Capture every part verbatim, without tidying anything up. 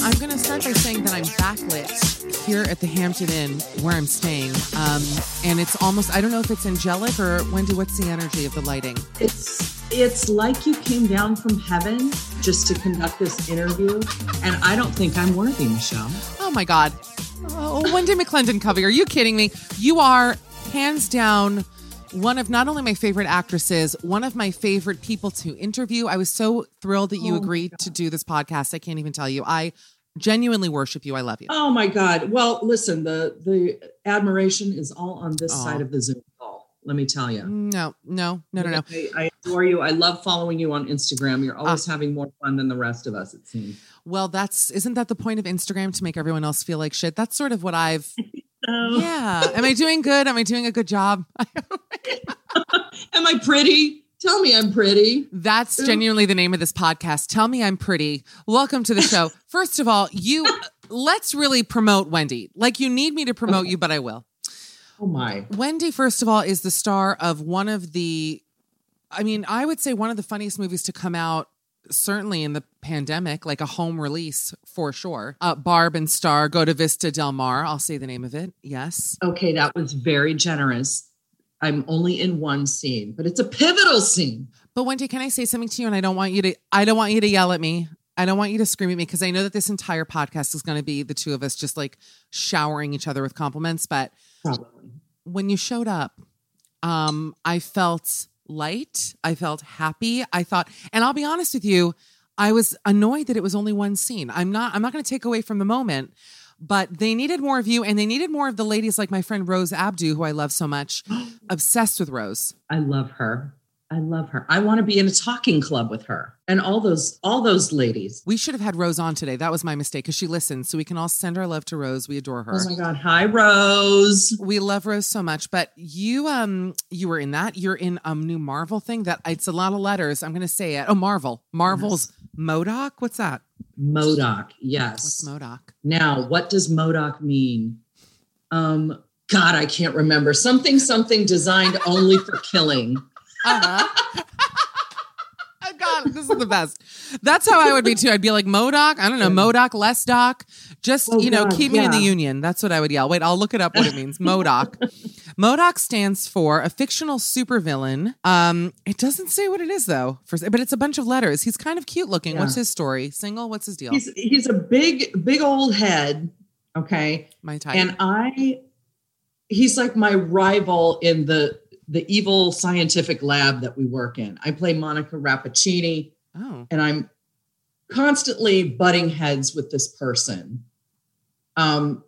I'm going to start by saying that I'm backlit here at the Hampton Inn where I'm staying. Um, and it's almost, I don't know if it's angelic or, Wendy, what's the energy of the lighting? It's it's like you came down from heaven just to conduct this interview. And I don't think I'm worthy, Michelle. Oh, my God. Oh, Wendy McLendon-Covey, are you kidding me? You are, hands down, one of not only my favorite actresses, one of my favorite people to interview. I was so thrilled that you oh agreed to do this podcast. I can't even tell you. I genuinely worship you. I love you. Oh my God. Well, listen, the, the admiration is all on this oh. side of the Zoom call. Let me tell you. No, no, no, no, no. I, I adore you. I love following you on Instagram. You're always uh, having more fun than the rest of us, it seems. Well, that's, isn't that the point of Instagram, to make everyone else feel like shit? That's sort of what I've... So. Yeah. Am I doing good? Am I doing a good job? Am I pretty? Tell me I'm pretty. That's Ooh. genuinely the name of this podcast. Tell me I'm pretty. Welcome to the show. First of all, you let's really promote Wendy. Like, you need me to promote okay. you, but I will. Oh my. Wendy, first of all, is the star of one of the, I mean, I would say one of the funniest movies to come out, certainly in the pandemic, like a home release for sure. Uh, Barb and Star Go to Vista Del Mar. I'll say the name of it. Yes. Okay. That was very generous. I'm only in one scene, but it's a pivotal scene. But Wendy, can I say something to you? And I don't want you to, I don't want you to yell at me. I don't want you to scream at me, because I know that this entire podcast is going to be the two of us just like showering each other with compliments. But probably. When you showed up, um, I felt light. I felt happy. I thought, and I'll be honest with you, I was annoyed that it was only one scene. I'm not, I'm not going to take away from the moment, But they needed more of you, and they needed more of the ladies like my friend Rose Abdu, who I love so much. Obsessed with Rose. I love her. I love her. I want to be in a talking club with her and all those all those ladies. We should have had Rose on today. That was my mistake because she listens. So we can all send our love to Rose. We adore her. Oh my God. Hi, Rose. We love Rose so much. But you um you were in that. You're in a new Marvel thing that it's a lot of letters. I'm gonna say it. Oh, Marvel. Marvel's yes. MODOK. What's that? MODOK, yes. What's MODOK? Now, what does MODOK mean? Um, God, I can't remember. Something, something designed only for killing. Uh-huh. Oh, God, this is the best. That's how I would be, too. I'd be like, MODOK, I don't know, MODOK, less doc. Just, oh, you know, God, keep yeah. me in the union. That's what I would yell. Wait, I'll look it up what it means. MODOK. MODOK stands for a fictional supervillain. Um, it doesn't say what it is, though, for, but it's a bunch of letters. He's kind of cute looking. Yeah. What's his story? Single? What's his deal? He's, he's a big, big old head. Okay. My type. And I, he's like my rival in the, the evil scientific lab that we work in. I play Monica Rappaccini. Oh. And I'm constantly butting heads with this person. Um,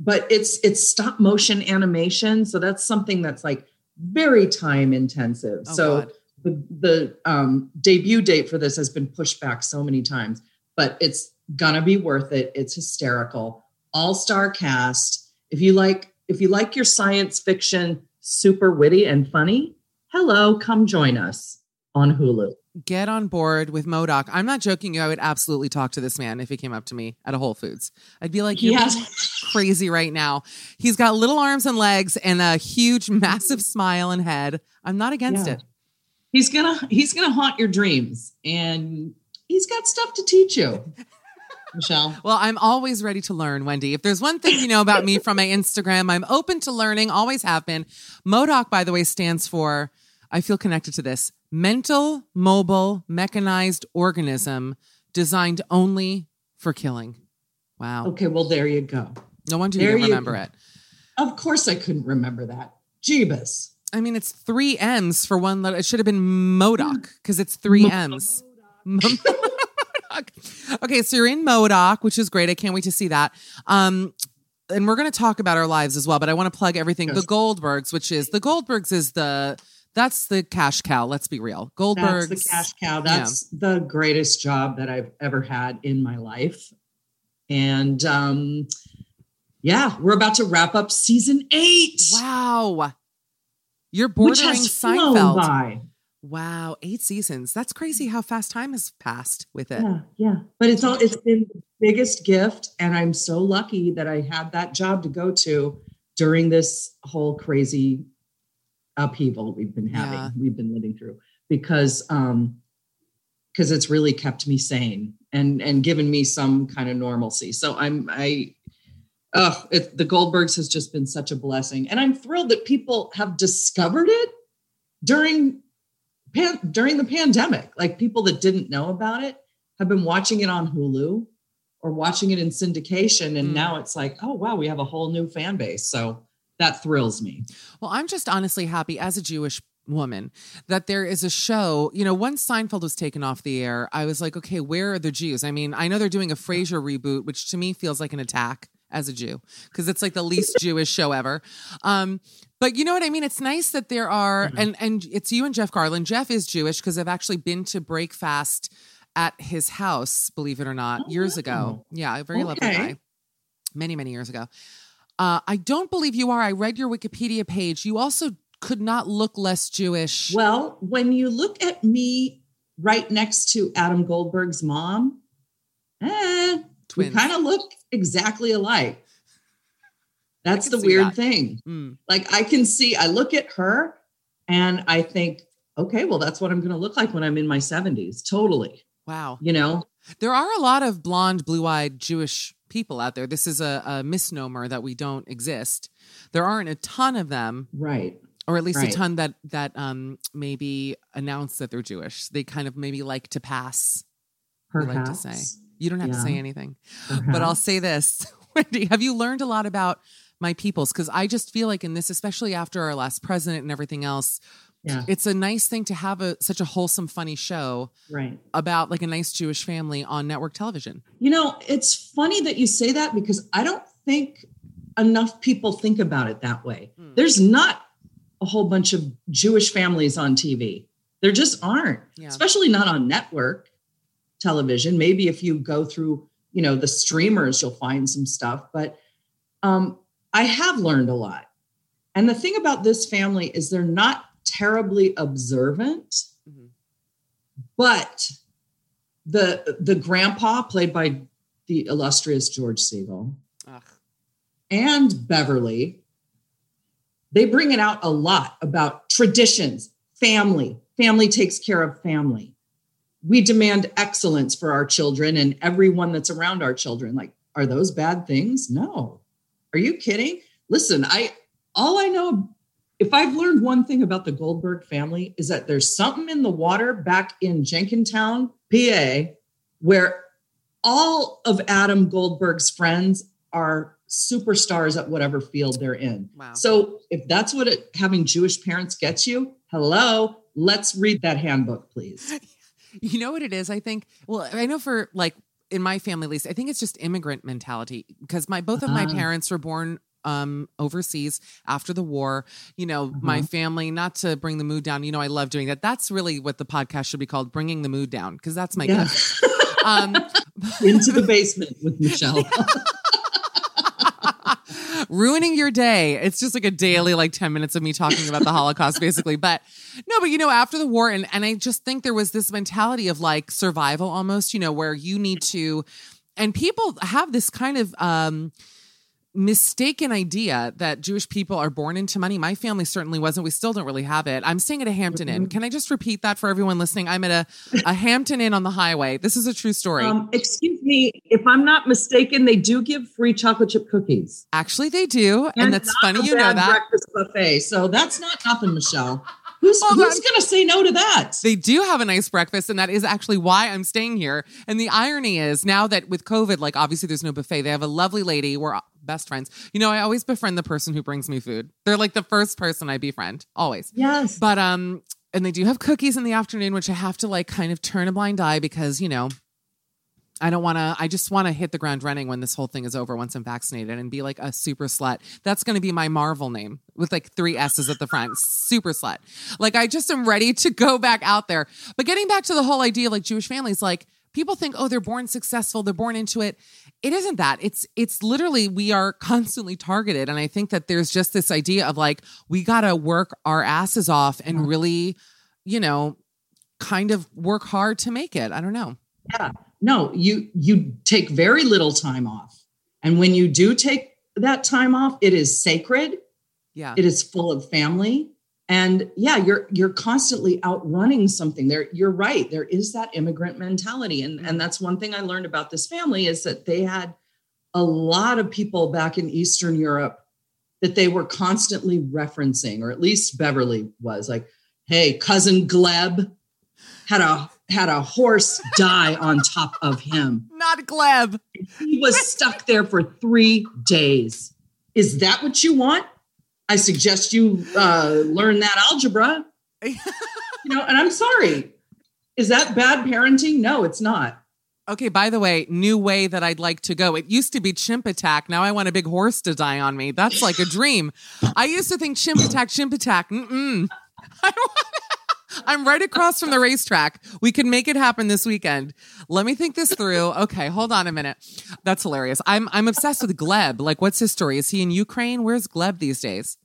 but it's, it's stop motion animation. So that's something that's like very time intensive. Oh, so God. the, the um, debut date for this has been pushed back so many times, but it's gonna be worth it. It's hysterical. All-star cast. If you like, if you like your science fiction, super witty and funny, hello, come join us on Hulu. Get on board with MODOK. I'm not joking you. I would absolutely talk to this man if he came up to me at a Whole Foods. I'd be like, you're yes. crazy right now. He's got little arms and legs and a huge, massive smile and head. I'm not against yeah. it. He's gonna, he's gonna haunt your dreams, and he's got stuff to teach you. Michelle. Well, I'm always ready to learn, Wendy. If there's one thing you know about me from my Instagram, I'm open to learning, always have been. MODOK, by the way, stands for, I feel connected to this, mental, mobile, mechanized organism designed only for killing. Wow. Okay, well, there you go. No wonder you didn't remember it. Of course I couldn't remember that. Jeebus. I mean, it's three M's for one letter. It should have been MODOK because it's three M's. Okay, so you're in MODOK, which is great. I can't wait to see that. Um, and we're going to talk about our lives as well, but I want to plug everything. Yes. The Goldbergs, which is, the Goldbergs is the, that's the cash cow. Let's be real. Goldbergs. That's the cash cow. That's yeah. the greatest job that I've ever had in my life. And um, yeah, we're about to wrap up season eight. Wow. You're bordering Seinfeld. By. Wow, eight seasons. That's crazy how fast time has passed with it. Yeah, yeah. But it's all it's been the biggest gift, and I'm so lucky that I had that job to go to during this whole crazy upheaval we've been having, yeah. we've been living through, because um because it's really kept me sane and and given me some kind of normalcy. So I'm I oh, it, the Goldbergs has just been such a blessing, and I'm thrilled that people have discovered it during Pan- during the pandemic. Like, people that didn't know about it have been watching it on Hulu or watching it in syndication. And mm. now it's like, oh, wow, we have a whole new fan base. So that thrills me. Well, I'm just honestly happy as a Jewish woman that there is a show. You know, once Seinfeld was taken off the air, I was like, okay, where are the Jews? I mean, I know they're doing a Frasier reboot, which to me feels like an attack as a Jew, because it's like the least Jewish show ever. Um, but you know what I mean? It's nice that there are, mm-hmm. and, and it's you and Jeff Garlin. Jeff is Jewish because I've actually been to breakfast at his house, believe it or not, oh, years wow. ago. Yeah, a very okay. lovely guy. Many, many years ago. Uh, I don't believe you are. I read your Wikipedia page. You also could not look less Jewish. Well, when you look at me right next to Adam Goldberg's mom, eh, Twins. We kind of look exactly alike. That's the weird that. thing. Mm. Like, I can see, I look at her and I think, okay, well, that's what I'm going to look like when I'm in my seventies. Totally. Wow. You know, there are a lot of blonde, blue-eyed Jewish people out there. This is a, a misnomer that we don't exist. There aren't a ton of them. Right. Or at least right. a ton that, that um, maybe announce that they're Jewish. They kind of maybe like to pass. Perhaps. Like to say. You don't have yeah. to say anything, Perhaps. But I'll say this. Wendy, have you learned a lot about my peoples? Because I just feel like in this, especially after our last president and everything else, Yeah. It's a nice thing to have a such a wholesome, funny show right. about like a nice Jewish family on network television. You know, it's funny that you say that because I don't think enough people think about it that way. Mm. There's not a whole bunch of Jewish families on T V. There just aren't, yeah. especially not on network television. Maybe if you go through, you know, the streamers, you'll find some stuff. But um, I have learned a lot. And the thing about this family is they're not terribly observant, mm-hmm. but the the grandpa played by the illustrious George Segal Ugh. and Beverly, they bring it out a lot about traditions, family, family takes care of family. We demand excellence for our children and everyone that's around our children. Like, are those bad things? No. Are you kidding? Listen, I all I know if I've learned one thing about the Goldberg family is that there's something in the water back in Jenkintown, P A, where all of Adam Goldberg's friends are superstars at whatever field they're in. Wow. So if that's what it, having Jewish parents gets you, hello, let's read that handbook, please. You know what it is? I think, well, I know for like in my family, at least, I think it's just immigrant mentality because my, both of my uh-huh. parents were born Um, overseas after the war, you know, mm-hmm. my family, not to bring the mood down. You know, I love doing that. That's really what the podcast should be called, Bringing the Mood Down. Cause that's my yeah. guess. Um, Into the basement with Michelle. Ruining your day. It's just like a daily, like ten minutes of me talking about the Holocaust basically. But no, but you know, after the war and, and I just think there was this mentality of like survival almost, you know, where you need to, and people have this kind of, um, mistaken idea that Jewish people are born into money. My family certainly wasn't. We still don't really have it. I'm staying at a Hampton Inn. Can I just repeat that for everyone listening? I'm at a, a Hampton Inn on the highway. This is a true story. Um, excuse me. If I'm not mistaken, they do give free chocolate chip cookies. Actually, they do. And, and that's funny. You know that. Breakfast buffet. So that's not nothing, Michelle. Who's, well, who's going to say no to that? They do have a nice breakfast, and that is actually why I'm staying here. And the irony is now that with COVID, like obviously there's no buffet. They have a lovely lady. We're best friends. You know, I always befriend the person who brings me food. They're like the first person I befriend, always. Yes. But, um, and they do have cookies in the afternoon, which I have to like kind of turn a blind eye because, you know, I don't want to, I just want to hit the ground running when this whole thing is over once I'm vaccinated and be like a super slut. That's going to be my Marvel name with like three S's at the front, super slut. Like I just am ready to go back out there. But getting back to the whole idea of like Jewish families, like people think, oh, they're born successful. They're born into it. It isn't that. It's, it's literally, we are constantly targeted. And I think that there's just this idea of like, we got to work our asses off and really, you know, kind of work hard to make it. I don't know. Yeah. No, you you take very little time off. And when you do take that time off, it is sacred. Yeah. It is full of family. And yeah, you're you're constantly outrunning something. There, you're right. There is that immigrant mentality. And, and that's one thing I learned about this family is that they had a lot of people back in Eastern Europe that they were constantly referencing, or at least Beverly was like, hey, cousin Gleb had a had a horse die on top of him. Not Gleb. He was stuck there for three days. Is that what you want? I suggest you uh, learn that algebra. You know, and I'm sorry. Is that bad parenting? No, it's not. Okay, by the way, new way that I'd like to go. It used to be chimp attack. Now I want a big horse to die on me. That's like a dream. I used to think chimp attack, chimp attack. Mm-mm. I want I'm right across from the racetrack. We can make it happen this weekend. Let me think this through. Okay, hold on a minute. That's hilarious. I'm I'm obsessed with Gleb. Like, what's his story? Is he in Ukraine? Where's Gleb these days?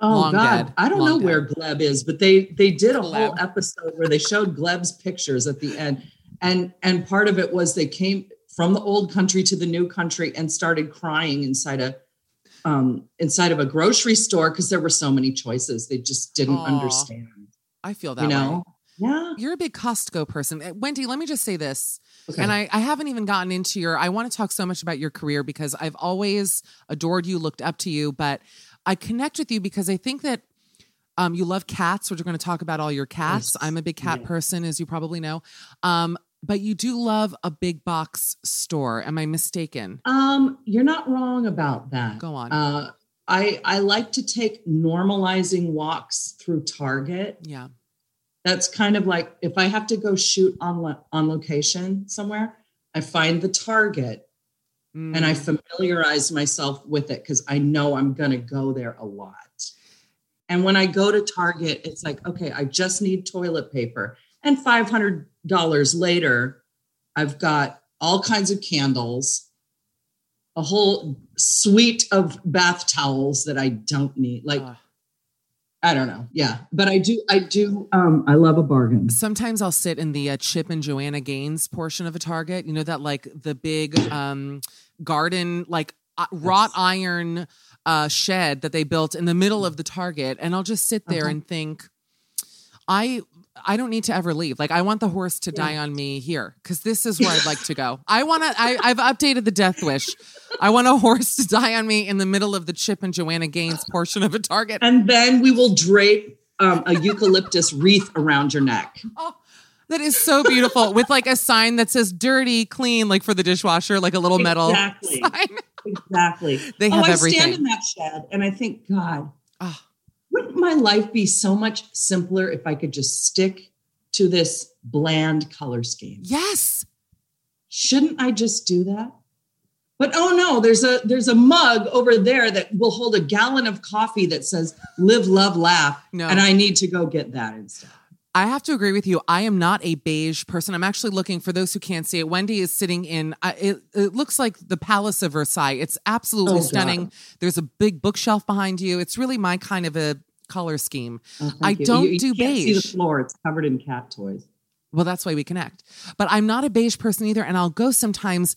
Oh, Long God. Dead. I don't Long know dead. Where Gleb is, but they they did a Gleb. Whole episode where they showed Gleb's pictures at the end. And and part of it was they came from the old country to the new country and started crying inside a um, inside of a grocery store because there were so many choices. They just didn't Aww. Understand. I feel that you know? Way. Yeah. You're a big Costco person. Wendy, let me just say this. Okay. And I, I haven't even gotten into your, I want to talk so much about your career because I've always adored you, looked up to you, but I connect with you because I think that um, you love cats, which we're going to talk about all your cats. Yes. I'm a big cat yeah. person, as you probably know. Um, but you do love a big box store. Am I mistaken? Um, you're not wrong about that. Go on. Uh, I, I like to take normalizing walks through Target. Yeah. That's kind of like, if I have to go shoot on, lo- on location somewhere, I find the Target mm. and I familiarize myself with it because I know I'm going to go there a lot. And when I go to Target, it's like, okay, I just need toilet paper. And five hundred dollars later, I've got all kinds of candles, a whole suite of bath towels that I don't need. Like, uh. I don't know. Yeah. But I do, I do, um, I love a bargain. Sometimes I'll sit in the uh, Chip and Joanna Gaines portion of a Target, you know, that like the big um, garden, like uh, wrought iron uh, shed that they built in the middle of the Target. And I'll just sit there uh-huh. and think, I, I don't need to ever leave. Like I want the horse to yeah. die on me here. Cause this is where I'd like to go. I want to, I, I've updated the death wish. I want a horse to die on me in the middle of the Chip and Joanna Gaines portion of a Target. And then we will drape um, a eucalyptus wreath around your neck. Oh, that is so beautiful. With like a sign that says dirty, clean, like for the dishwasher, like a little metal exactly. sign. Exactly. They have oh, I everything. Stand in that shed and I think, God, oh. wouldn't my life be so much simpler if I could just stick to this bland color scheme? Yes. Shouldn't I just do that? But oh no, there's a there's a mug over there that will hold a gallon of coffee that says live, love, laugh. No. And I need to go get that instead. I have to agree with you. I am not a beige person. I'm actually looking, for those who can't see it, Wendy is sitting in, uh, it, it looks like the Palace of Versailles. It's absolutely oh, stunning. God. There's a big bookshelf behind you. It's really my kind of a color scheme. Oh, I you. don't you, you do can't beige. See the floor. It's covered in cat toys. Well, that's why we connect. But I'm not a beige person either. And I'll go sometimes.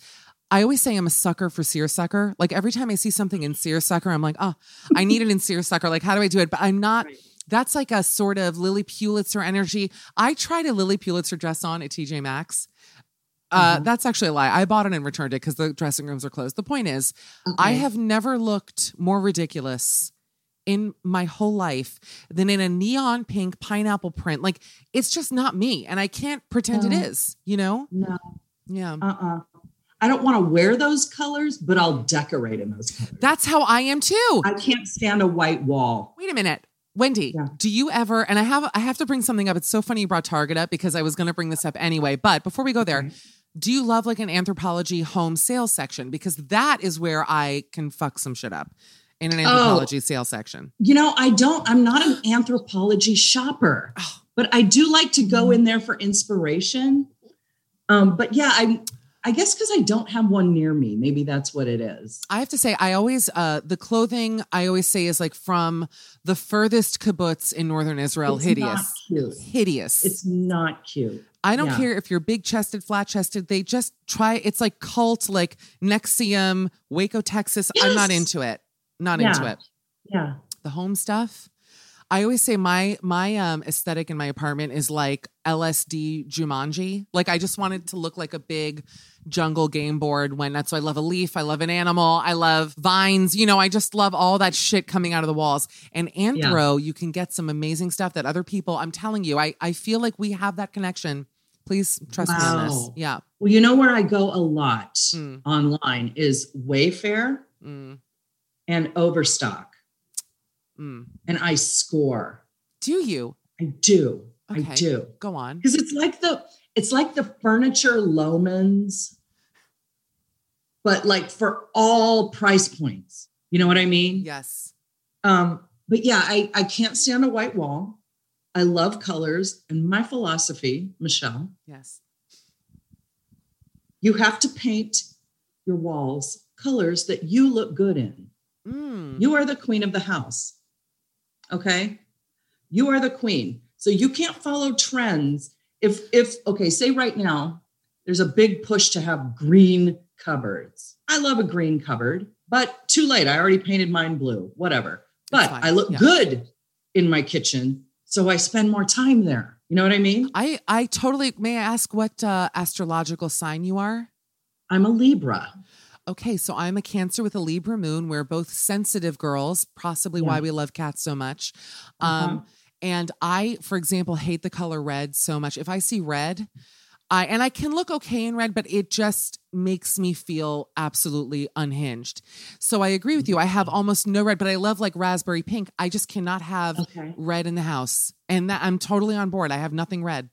I always say I'm a sucker for seersucker. Like every time I see something in seersucker, I'm like, oh, I need it in seersucker. Like, how do I do it? But I'm not... Right. That's like a sort of Lilly Pulitzer energy. I tried a Lilly Pulitzer dress on at T J Maxx. Uh, mm-hmm. That's actually a lie. I bought it and returned it because the dressing rooms are closed. The point is, okay. I have never looked more ridiculous in my whole life than in a neon pink pineapple print. Like, it's just not me. And I can't pretend no. it is, you know? No. Yeah. Uh-uh. I don't want to wear those colors, but I'll decorate in those colors. That's how I am too. I can't stand a white wall. Wait a minute. Wendy, yeah. do you ever, and I have, I have to bring something up. It's so funny you brought Target up because I was going to bring this up anyway, but before we go there, okay. do you love like an Anthropologie home sales section? Because that is where I can fuck some shit up in an Anthropologie oh, sales section. You know, I don't, I'm not an Anthropologie shopper, but I do like to go in there for inspiration. Um, but yeah, I I guess because I don't have one near me. Maybe that's what it is. I have to say, I always, uh, the clothing I always say is like from the furthest kibbutz in Northern Israel. It's hideous. Not cute. Hideous. It's not cute. I don't yeah. care if you're big chested, flat chested. They just try. It's like cult, like Nexium, Waco, Texas. Yes. I'm not into it. Not yeah. into it. Yeah. The home stuff. I always say my my um, aesthetic in my apartment is like L S D Jumanji. Like I just wanted to look like a big jungle game board when that's why I love a leaf. I love an animal. I love vines. You know, I just love all that shit coming out of the walls. And Anthro, yeah. you can get some amazing stuff that other people, I'm telling you, I, I feel like we have that connection. Please trust wow. me on this. Yeah. Well, you know where I go a lot mm. online is Wayfair mm. and Overstock. Mm. And I score. Do you? I do. Okay. I do. Go on. Because it's like the it's like the furniture Lomans, but like for all price points. You know what I mean? Yes. Um, but yeah, I, I can't stand a white wall. I love colors. And my philosophy, Michelle. Yes. You have to paint your walls colors that you look good in. Mm. You are the queen of the house. Okay. You are the queen. So you can't follow trends. If, if, okay, say right now, there's a big push to have green cupboards. I love a green cupboard, but too late. I already painted mine blue, whatever. But I look yeah. good in my kitchen. So I spend more time there. You know what I mean? I, I totally, may I ask what uh, astrological sign you are? I'm a Libra. Okay, so I'm a Cancer with a Libra moon. We're both sensitive girls, possibly yeah. why we love cats so much. Um, uh-huh. And I, for example, hate the color red so much. If I see red, I, and I can look okay in red, but it just makes me feel absolutely unhinged. So I agree with you. I have almost no red, but I love like raspberry pink. I just cannot have okay. red in the house, and that I'm totally on board. I have nothing red.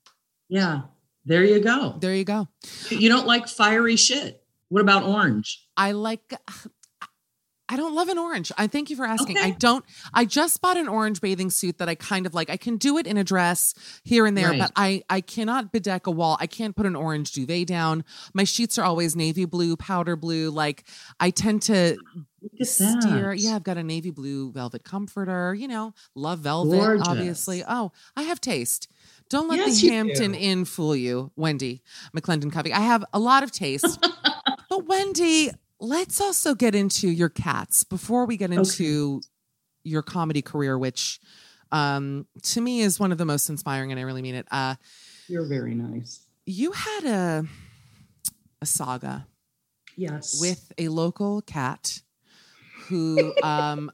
Yeah. There you go. There you go. You don't like fiery shit. What about orange? I like, I don't love an orange. I thank you for asking. Okay. I don't, I just bought an orange bathing suit that I kind of like. I can do it in a dress here and there, right. but I, I cannot bedeck a wall. I can't put an orange duvet down. My sheets are always navy blue, powder blue. Like I tend to steer. Yeah. I've got a navy blue velvet comforter, you know, love velvet, Gorgeous. Obviously. Oh, I have taste. Don't let yes, the Hampton Inn fool you, Wendy McLendon-Covey. I have a lot of taste, but Wendy, let's also get into your cats before we get into okay. your comedy career, which um, to me is one of the most inspiring, and I really mean it. Uh, You're very nice. You had a a saga, yes, with a local cat who um,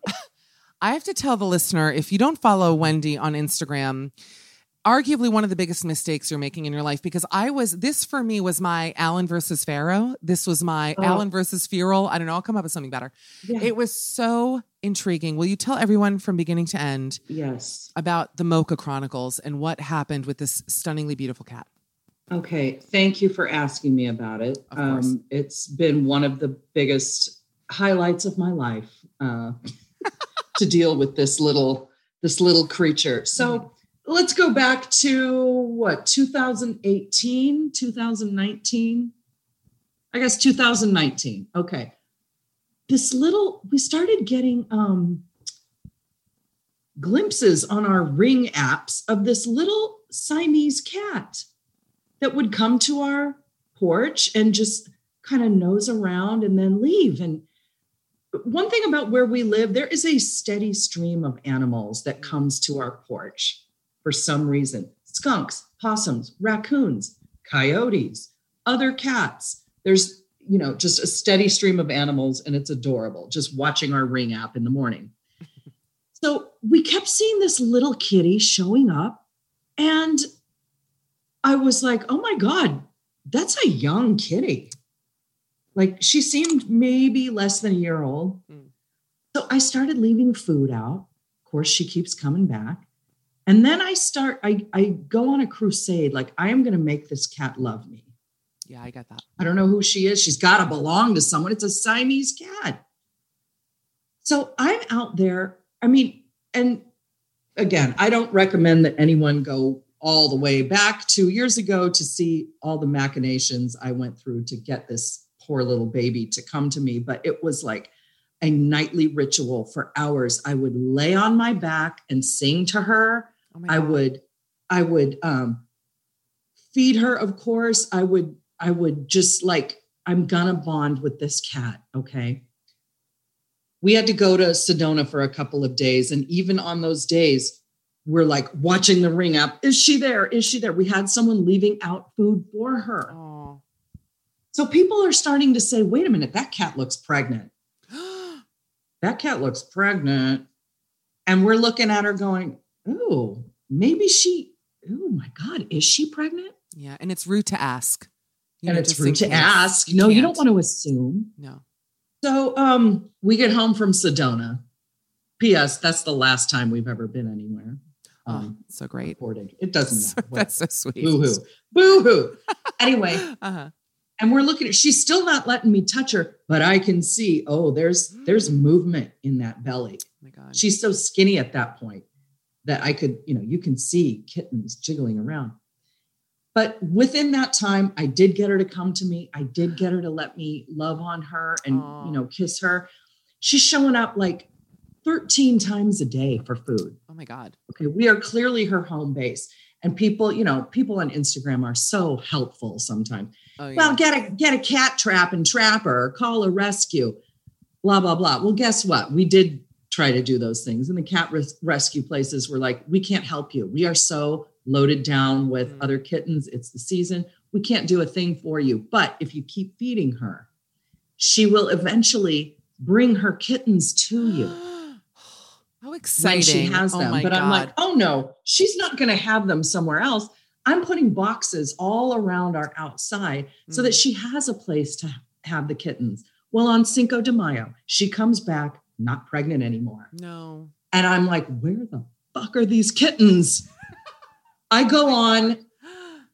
I have to tell the listener, if you don't follow Wendy on Instagram, arguably one of the biggest mistakes you're making in your life, because I was, this for me was my Allen versus Pharaoh. This was my oh. Allen versus Feral. I don't know. I'll come up with something better. Yeah. It was so intriguing. Will you tell everyone from beginning to end yes. about the Mocha Chronicles and what happened with this stunningly beautiful cat? Okay. Thank you for asking me about it. Um, it's been one of the biggest highlights of my life uh, to deal with this little, this little creature. So, mm-hmm. let's go back to what, twenty eighteen, twenty nineteen, I guess twenty nineteen. Okay. This little, we started getting um, glimpses on our Ring apps of this little Siamese cat that would come to our porch and just kind of nose around and then leave. And one thing about where we live, there is a steady stream of animals that comes to our porch. For some reason, skunks, possums, raccoons, coyotes, other cats. There's, you know, just a steady stream of animals, and it's adorable just watching our Ring app in the morning. So we kept seeing this little kitty showing up, and I was like, oh my God, that's a young kitty. Like she seemed maybe less than a year old. Mm. So I started leaving food out. Of course, she keeps coming back. And then I start, I, I go on a crusade. Like, I am going to make this cat love me. Yeah, I got that. I don't know who she is. She's got to belong to someone. It's a Siamese cat. So I'm out there. I mean, and again, I don't recommend that anyone go all the way back two years ago to see all the machinations I went through to get this poor little baby to come to me. But it was like a nightly ritual for hours. I would lay on my back and sing to her. Oh I would, I would um, feed her. Of course, I would, I would just like, I'm gonna bond with this cat. Okay. We had to go to Sedona for a couple of days. And even on those days, we're like watching the Ring app. Is she there? Is she there? We had someone leaving out food for her. Aww. So people are starting to say, wait a minute, that cat looks pregnant. That cat looks pregnant. And we're looking at her going, oh, maybe she, oh my God, is she pregnant? Yeah. And it's rude to ask. You and it's rude to ask. You no, can't. You don't want to assume. No. So um, we get home from Sedona. P S That's the last time we've ever been anywhere. Um, oh, so great. Reported. It doesn't matter. That's so sweet. Boo-hoo. Boo-hoo. Anyway. Uh-huh. And we're looking at, she's still not letting me touch her, but I can see, oh, there's, there's movement in that belly. Oh my God. She's so skinny at that point that I could, you know, you can see kittens jiggling around. But within that time, I did get her to come to me. I did get her to let me love on her and, Aww. You know, kiss her. She's showing up like thirteen times a day for food. Oh my God. Okay. We are clearly her home base. And people, you know, people on Instagram are so helpful sometimes. Oh, yeah. Well, get a get a cat trap and trap her, or call a rescue, blah, blah, blah. Well, guess what? We did try to do those things. And the cat res- rescue places were like, we can't help you. We are so loaded down with mm-hmm. other kittens. It's the season. We can't do a thing for you. But if you keep feeding her, she will eventually bring her kittens to you. Exciting. When she has them, oh my but God. I'm like, oh no, she's not going to have them somewhere else. I'm putting boxes all around our outside mm-hmm. so that she has a place to have the kittens. Well, on Cinco de Mayo, she comes back not pregnant anymore. No. And I'm like, where the fuck are these kittens? I go on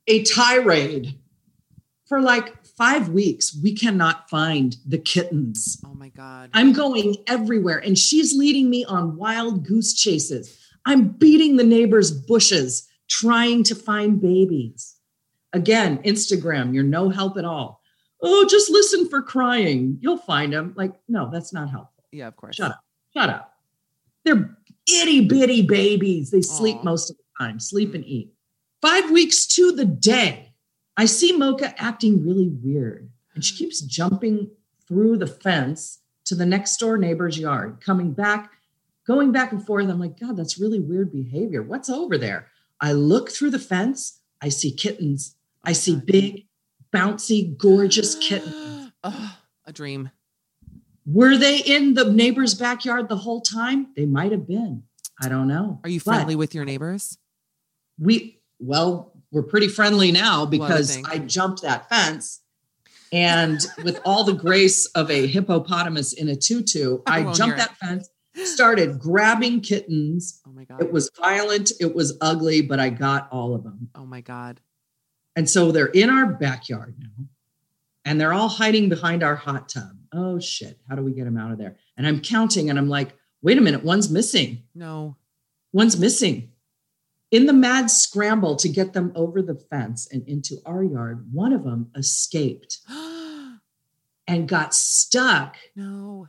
a tirade for like five weeks. We cannot find the kittens. Oh my God. I'm going everywhere. And she's leading me on wild goose chases. I'm beating the neighbor's bushes, trying to find babies. Again, Instagram, you're no help at all. Oh, just listen for crying. You'll find them. Like, no, that's not helpful. Yeah, of course. Shut up. Shut up. They're itty bitty babies. They sleep Aww. Most of the time, sleep and eat. Five weeks to the day, I see Mocha acting really weird. And she keeps jumping through the fence to the next door neighbor's yard, coming back, going back and forth. I'm like, God, that's really weird behavior. What's over there? I look through the fence. I see kittens. I see big, bouncy, gorgeous kittens. Oh, a dream. Were they in the neighbor's backyard the whole time? They might have been. I don't know. Are you friendly but with your neighbors? We, well, we're pretty friendly now because well, I, I jumped that fence. And with all the grace of a hippopotamus in a tutu, I, I jumped that fence, started grabbing kittens. Oh my God. It was violent. It was ugly, but I got all of them. Oh my God. And so they're in our backyard now. And they're all hiding behind our hot tub. Oh, shit. How do we get them out of there? And I'm counting and I'm like, wait a minute. One's missing. No. One's missing. In the mad scramble to get them over the fence and into our yard, one of them escaped and got stuck no.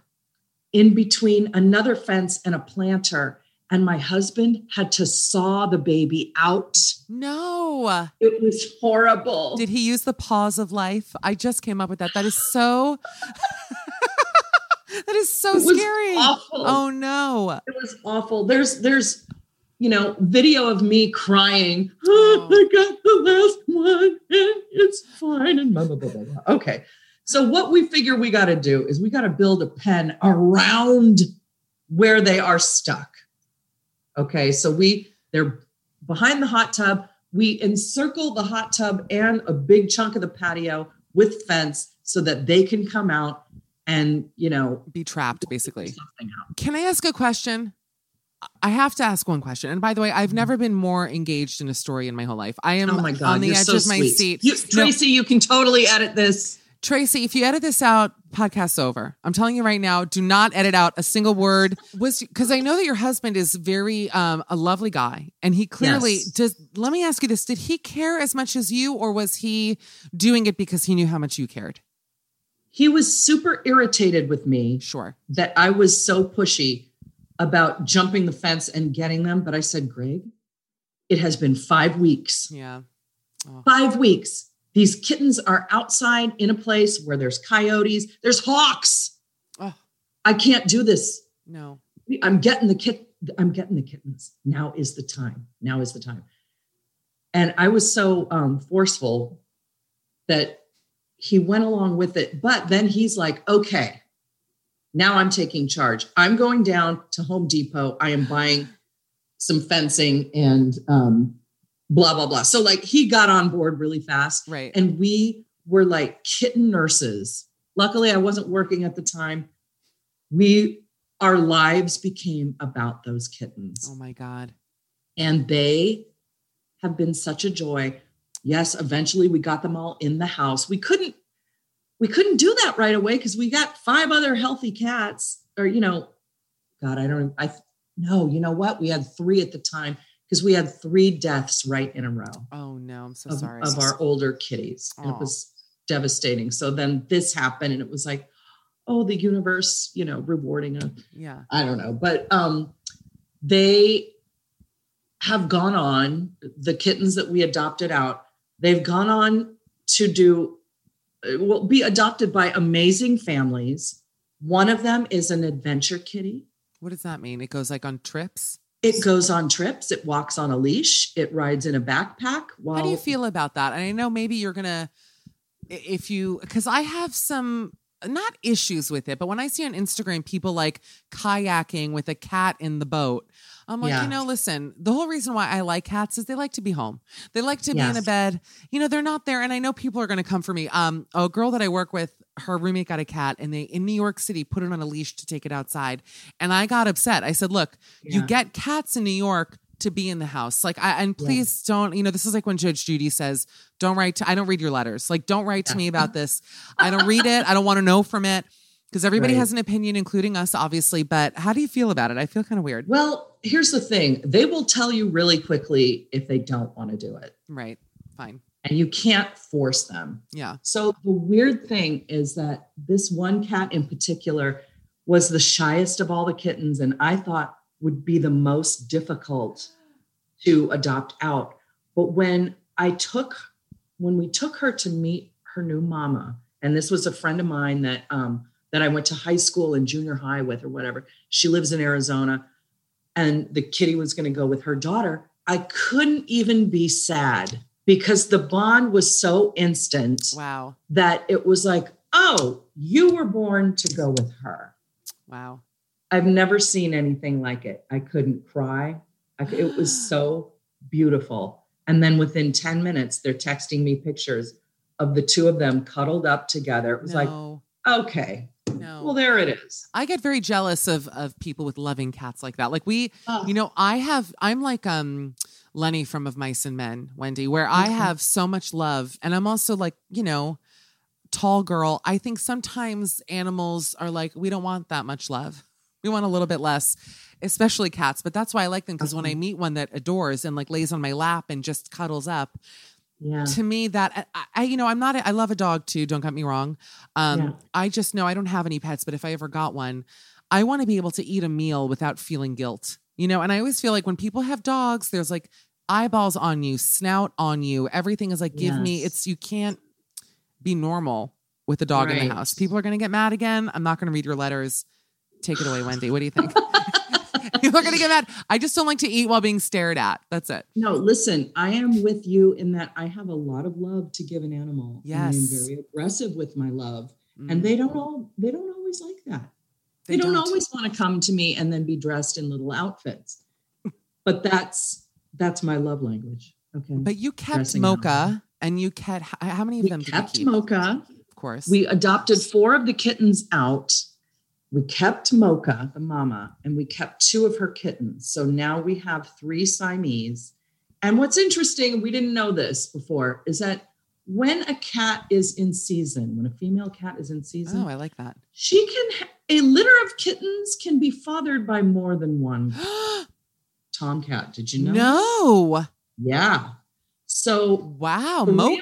in between another fence and a planter. And my husband had to saw the baby out. No. It was horrible. Did he use the paws of life? I just came up with that. That is so, that is so it was scary. Awful. Oh no. It was awful. There's, there's, you know, video of me crying. Oh. Oh, I got the last one. It's fine. And blah, blah, blah, blah, blah. Okay. So what we figure we got to do is we got to build a pen around where they are stuck. Okay, so we, they're behind the hot tub. We encircle the hot tub and a big chunk of the patio with fence so that they can come out and, you know, be trapped basically. Can I ask a question? I have to ask one question. And by the way, I've never been more engaged in a story in my whole life. I am oh my God, on the you're edge so of my sweet. Seat. You, Tracy, no. you can totally edit this. Tracy, if you edit this out, podcast's over. I'm telling you right now, do not edit out a single word. Was because I know that your husband is very um, a lovely guy, and he clearly yes. does. Let me ask you this: did he care as much as you, or was he doing it because he knew how much you cared? He was super irritated with me. Sure, that I was so pushy about jumping the fence and getting them. But I said, Greg, it has been five weeks. Yeah, oh. five weeks. These kittens are outside in a place where there's coyotes, there's hawks. Oh. I can't do this. No, I'm getting the kit. I'm getting the kittens. Now is the time. Now is the time. And I was so um, forceful that he went along with it. But then he's like, okay, now I'm taking charge. I'm going down to Home Depot. I am buying some fencing and, um, blah, blah, blah. So like he got on board really fast. Right. And we were like kitten nurses. Luckily I wasn't working at the time. We, our lives became about those kittens. Oh my God. And they have been such a joy. Yes. Eventually we got them all in the house. We couldn't, we couldn't do that right away. Cause we got five other healthy cats or, you know, God, I don't, I no, you know what? We had three at the time. Because we had three deaths right in a row. Oh no, I'm so of, sorry. Of our older kitties. And it was devastating. So then this happened and it was like, oh, the universe, you know, rewarding us. Yeah. I don't know. But um, they have gone on, the kittens that we adopted out, they've gone on to do, will be adopted by amazing families. One of them is an adventure kitty. What does that mean? It goes like on trips? It goes on trips. It walks on a leash. It rides in a backpack. While- How do you feel about that? And I know maybe you're going to, if you, because I have some not issues with it, but when I see on Instagram people like kayaking with a cat in the boat, I'm like, yeah. you know, listen, the whole reason why I like cats is they like to be home. They like to yes. be in a bed. You know, they're not there. And I know people are going to come for me. Um, a girl that I work with, her roommate got a cat and they in New York City put it on a leash to take it outside. And I got upset. I said, look, yeah. you get cats in New York to be in the house. Like, I, and please yeah. don't, you know, this is like when Judge Judy says, don't write to, I don't read your letters. Like, don't write yeah. to me about this. I don't read it. I don't want to know from it. Because everybody right. has an opinion, including us, obviously. But how do you feel about it? I feel kind of weird. Well, here's the thing. They will tell you really quickly if they don't want to do it. Right. Fine. And you can't force them. Yeah. So the weird thing is that this one cat in particular was the shyest of all the kittens. And I thought would be the most difficult to adopt out. But when I took, when we took her to meet her new mama, and this was a friend of mine that, um, that I went to high school and junior high with or whatever. She lives in Arizona and the kitty was going to go with her daughter. I couldn't even be sad because the bond was so instant. Wow. That it was like, oh, you were born to go with her. Wow. I've never seen anything like it. I couldn't cry. I, it was so beautiful. And then within ten minutes, they're texting me pictures of the two of them cuddled up together. It was no. like, okay. No. Well, there it is. I get very jealous of of people with loving cats like that. Like we, oh. you know, I have, I'm like um, Lenny from Of Mice and Men, Wendy, where okay. I have so much love. And I'm also like, you know, tall girl. I think sometimes animals are like, we don't want that much love. We want a little bit less, especially cats. But that's why I like them. Because mm-hmm. when I meet one that adores and like lays on my lap and just cuddles up, yeah. to me that I, I, you know, I'm not, a, I love a dog too. Don't get me wrong. Um, yeah. I just know I don't have any pets, but if I ever got one, I want to be able to eat a meal without feeling guilt, you know? And I always feel like when people have dogs, there's like eyeballs on you, snout on you. Everything is like, give yes. me it's, you can't be normal with a dog right. in the house. People are going to get mad again. I'm not going to read your letters. Take it away, Wendy. What do you think? People are going to get mad. I just don't like to eat while being stared at. That's it. No, listen, I am with you in that I have a lot of love to give an animal. Yes. And I'm very aggressive with my love. Mm. And they don't all, they don't always like that. They, they don't, don't always want to come to me and then be dressed in little outfits. But that's, that's my love language. Okay. But you kept dressing Mocha out. And you kept, how many of we them did you keep? We kept Mocha. Of course. We adopted four of the kittens out. We kept Mocha, the mama, and we kept two of her kittens. So now we have three Siamese. And what's interesting, we didn't know this before, is that when a cat is in season, when a female cat is in season. Oh, I like that. She can, a litter of kittens can be fathered by more than one tomcat. Did you know? No. Yeah. So. Wow, Mocha.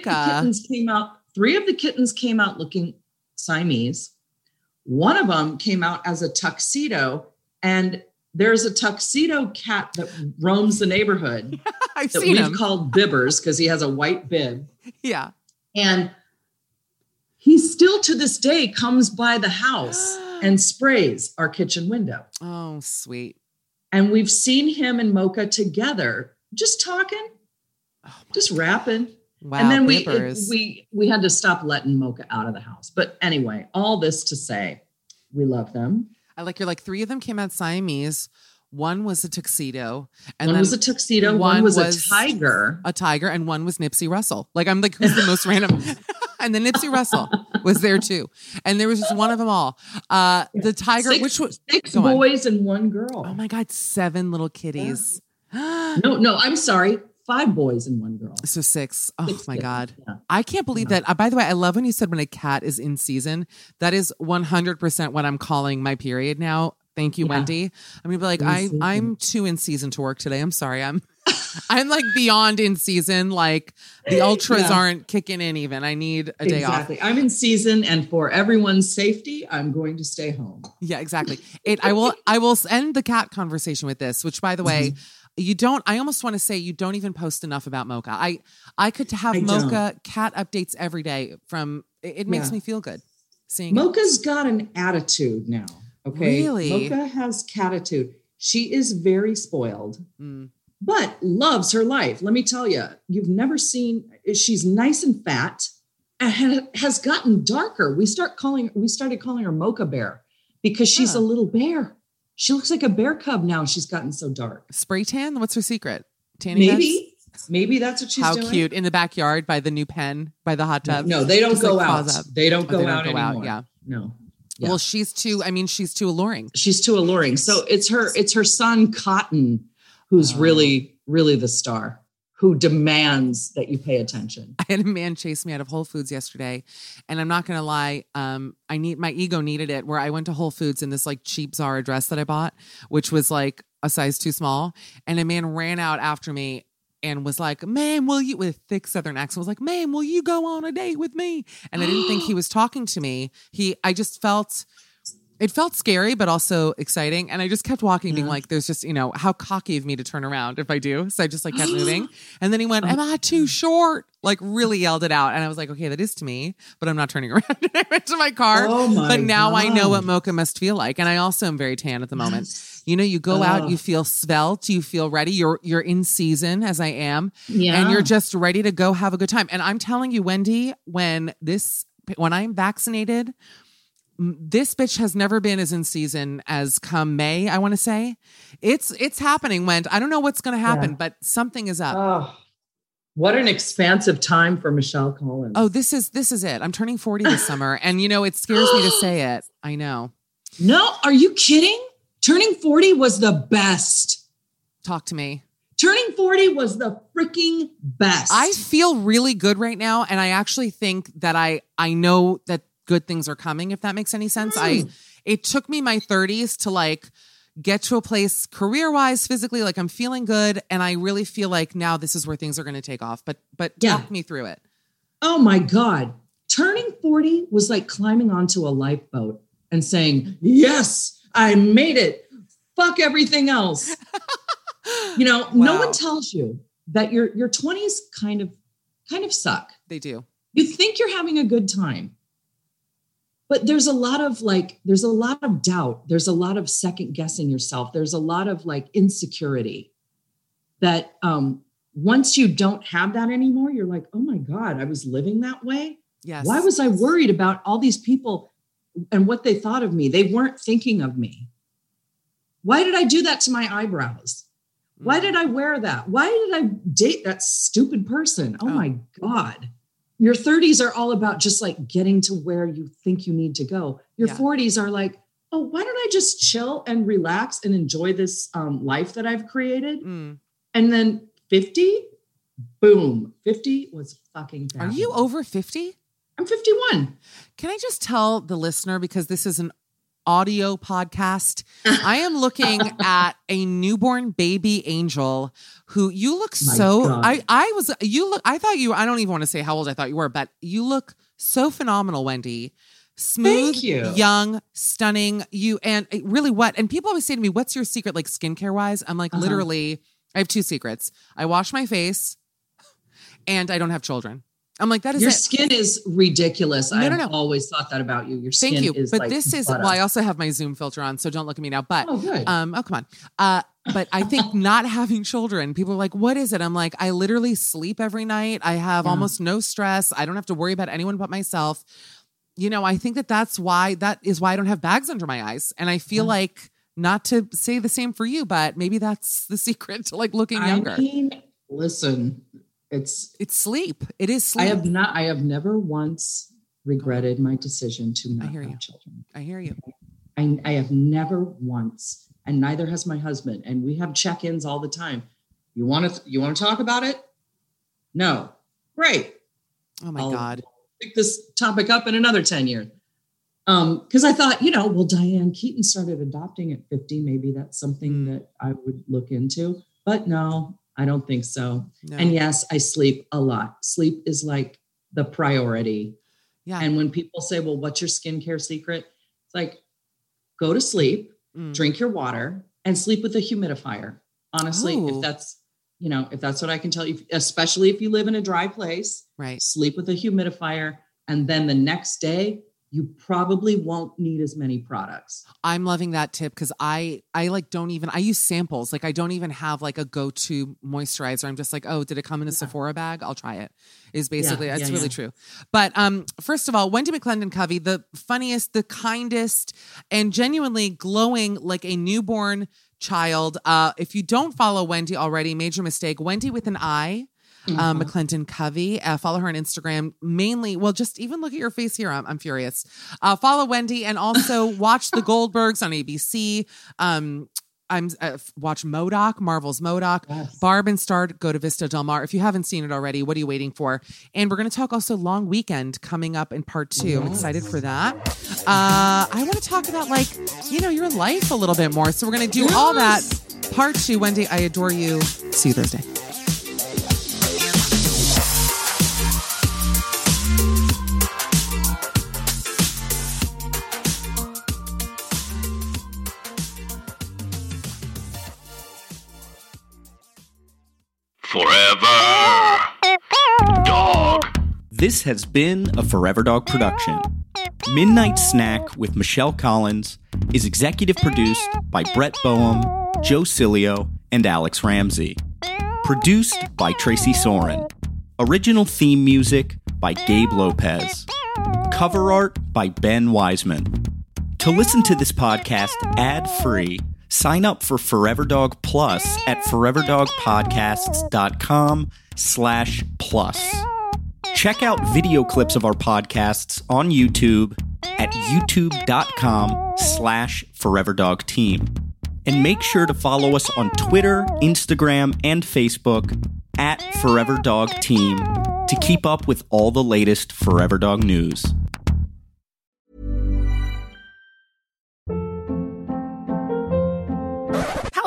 Three of the kittens came out, three of the kittens came out looking Siamese. One of them came out as a tuxedo, and there's a tuxedo cat that roams the neighborhood. Yeah, I've that seen we've him. Called Bibbers because he has a white bib. Yeah. And he still to this day comes by the house and sprays our kitchen window. Oh, sweet. And we've seen him and Mocha together, just talking, oh just rapping. Wow, and then we, it, we, we had to stop letting Mocha out of the house. But anyway, all this to say, we love them. I like, you're like three of them came out Siamese. One was a tuxedo. And one then was a tuxedo. One, one was, was a tiger, a tiger. And one was Nipsey Russell. Like, I'm like, who's the most random? And then Nipsey Russell was there too. And there was just one of them all. Uh, the tiger, six, which was six boys on. And one girl. Oh my God. Seven little kitties. Yeah. no, no, I'm sorry. Five boys and one girl. So six. Oh six my kids. God. Yeah. I can't believe yeah. that. Uh, by the way, I love when you said when a cat is in season, that is one hundred percent what I'm calling my period now. Thank you, yeah. Wendy. I'm going to be like, I, I'm too in season to work today. I'm sorry. I'm, I'm like beyond in season. Like the ultras yeah. aren't kicking in even. I need a day exactly. off. I'm in season and for everyone's safety, I'm going to stay home. Yeah, exactly. It. I will, I will end the cat conversation with this, which by the way, mm-hmm. You don't, I almost want to say you don't even post enough about Mocha. I, I could have I Mocha don't. Cat updates every day from, it, it makes yeah. me feel good seeing Mocha's it. Got an attitude now. Okay. Really? Mocha has catitude. She is very spoiled, mm. but loves her life. Let me tell you, you've never seen, she's nice and fat. has gotten darker. We start calling, we started calling her Mocha Bear because she's huh. a little bear. She looks like a bear cub now. She's gotten so dark. Spray tan? What's her secret? Tanning Maybe. Beds? Maybe that's what she's How doing. How cute. In the backyard by the new pen, by the hot tub. No, they don't Just go like, out. They don't oh, go they don't out go anymore. Out, yeah. No. Yeah. Well, she's too, I mean, she's too alluring. She's too alluring. So it's her, it's her son, Cotton, who's oh. really, really the star, who demands that you pay attention. I had a man chase me out of Whole Foods yesterday, and I'm not going to lie. Um, I need, my ego needed it, where I went to Whole Foods in this like cheap Zara dress that I bought, which was like a size too small. And a man ran out after me and was like, ma'am, will you, with a thick Southern accent, was like, ma'am, will you go on a date with me? And I didn't think he was talking to me. He, I just felt, it felt scary, but also exciting. And I just kept walking, yeah. being like, there's just, you know, how cocky of me to turn around if I do. So I just like kept moving. And then he went, am I too short? Like really yelled it out. And I was like, okay, that is to me, but I'm not turning around. I went to my car. Oh my but now God. I know what Mocha must feel like. And I also am very tan at the moment. Yes. You know, you go oh. out, you feel svelte, you feel ready. You're, you're in season as I am. Yeah. And you're just ready to go have a good time. And I'm telling you, Wendy, when this, when I'm vaccinated, this bitch has never been as in season as come May, I want to say. It's it's happening, Wendy. I don't know what's going to happen, yeah. but something is up. Oh, what an expansive time for Michelle Collins. Oh, this is this is it. I'm turning forty this summer. And, you know, it scares me to say it. I know. No, are you kidding? Turning forty was the best. Talk to me. Turning forty was the freaking best. I feel really good right now. And I actually think that I I know that good things are coming, if that makes any sense. Mm. I, it took me my thirties to like get to a place career-wise, physically, like I'm feeling good. And I really feel like now this is where things are going to take off, but, but yeah. talk me through it. Oh my God. Turning forty was like climbing onto a lifeboat and saying, yes, I made it. Fuck everything else. You know, wow. no one tells you that your, your twenties kind of, kind of suck. They do. You think you're having a good time. But there's a lot of like, there's a lot of doubt. There's a lot of second guessing yourself. There's a lot of like insecurity that um, once you don't have that anymore, you're like, oh my God, I was living that way. Yes. Why was I worried about all these people and what they thought of me? They weren't thinking of me. Why did I do that to my eyebrows? Why did I wear that? Why did I date that stupid person? Oh, oh. my God. Your thirties are all about just like getting to where you think you need to go. Your yeah. forties are like, oh, why don't I just chill and relax and enjoy this um, life that I've created? Mm. And then fifty, boom. fifty was fucking bad. Are you over fifty? I'm fifty-one. Can I just tell the listener, because this is an audio podcast, I am looking at a newborn baby angel who you look My so, God. I, I was, you look, I thought you, I don't even want to say how old I thought you were, but you look so phenomenal, Wendy. Smooth, Thank you. Young, stunning you. And really what, and people always say to me, what's your secret? Like skincare wise? I'm like, uh-huh. literally, I have two secrets. I wash my face and I don't have children. I'm like, that is your it. Skin is ridiculous. No, no, no. I've always thought that about you. Your skin Thank you. Is but like this is, well, I also have my Zoom filter on, so don't look at me now, but, oh, good. um, oh, come on. Uh, but I think not having children, people are like, what is it? I'm like, I literally sleep every night. I have yeah. almost no stress. I don't have to worry about anyone but myself. You know, I think that that's why, that is why I don't have bags under my eyes. And I feel yeah. like, not to say the same for you, but maybe that's the secret to like looking younger. I mean, listen, It's it's sleep. It is sleep. I have not. I have never once regretted my decision to not have children. I hear you. I, I have never once, and neither has my husband. And we have check-ins all the time. You want to? You want to talk about it? No. Great. Oh my I'll God. Pick this topic up in another ten years. Um, because I thought, you know, well, Diane Keaton started adopting at fifty. Maybe that's something mm. that I would look into. But no. I don't think so. No. And yes, I sleep a lot. Sleep is like the priority. Yeah. And when people say, well, what's your skincare secret? It's like, go to sleep, mm. drink your water, and sleep with a humidifier. Honestly, oh. if that's, you know, if that's what I can tell you, especially if you live in a dry place, right? Sleep with a humidifier. And then the next day, you probably won't need as many products. I'm loving that tip because I, I like don't even, I use samples. Like I don't even have like a go-to moisturizer. I'm just like, oh, did it come in a yeah. Sephora bag? I'll try it is basically, yeah, that's yeah, really yeah. true. But um, first of all, Wendy McLendon-Covey, the funniest, the kindest, and genuinely glowing like a newborn child. Uh, if you don't follow Wendy already, major mistake, Wendy with an I. Mm-hmm. Um, McLendon-Covey. Uh, follow her on Instagram mainly. Well, just even look at your face here. I'm, I'm furious. Uh, follow Wendy and also watch The Goldbergs on A B C. Um, I'm uh, watch MODOK, Marvel's MODOK. Yes. Barb and Star Go to Vista Del Mar. If you haven't seen it already, what are you waiting for? And we're going to talk also long weekend coming up in part two. Yes. I'm excited for that. Uh, I want to talk about like, you know, your life a little bit more. So we're going to do yes. all that. Part two. Wendy, I adore you. See you Thursday. Forever Dog. This has been a Forever Dog production. Midnight Snack with Michelle Collins is executive produced by Brett Boehm, Joe Cilio, and Alex Ramsey. Produced by Tracy Soren. Original theme music by Gabe Lopez. Cover art by Ben Wiseman. To listen to this podcast ad-free, sign up for Forever Dog Plus at foreverdogpodcasts.com slash plus. Check out video clips of our podcasts on YouTube at youtube.com slash foreverdogteam. And make sure to follow us on Twitter, Instagram, and Facebook at Forever Dog Team to keep up with all the latest Forever Dog news.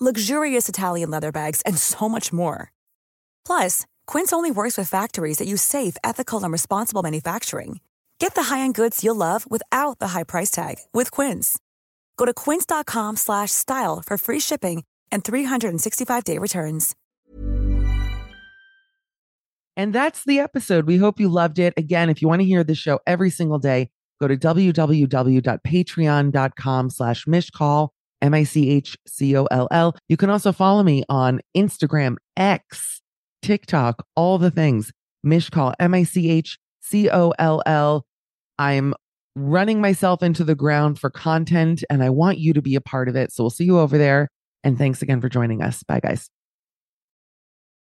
luxurious Italian leather bags, and so much more. Plus, Quince only works with factories that use safe, ethical, and responsible manufacturing. Get the high-end goods you'll love without the high price tag with Quince. Go to quince.com slash style for free shipping and three sixty-five day returns. And that's the episode. We hope you loved it. Again, if you want to hear this show every single day, go to www.patreon.com slash mishcoll, M I C H C O L L. You can also follow me on Instagram, X, TikTok, all the things. Mishcoll, M I C H C O L L. I'm running myself into the ground for content, and I want you to be a part of it. So we'll see you over there. And thanks again for joining us. Bye, guys.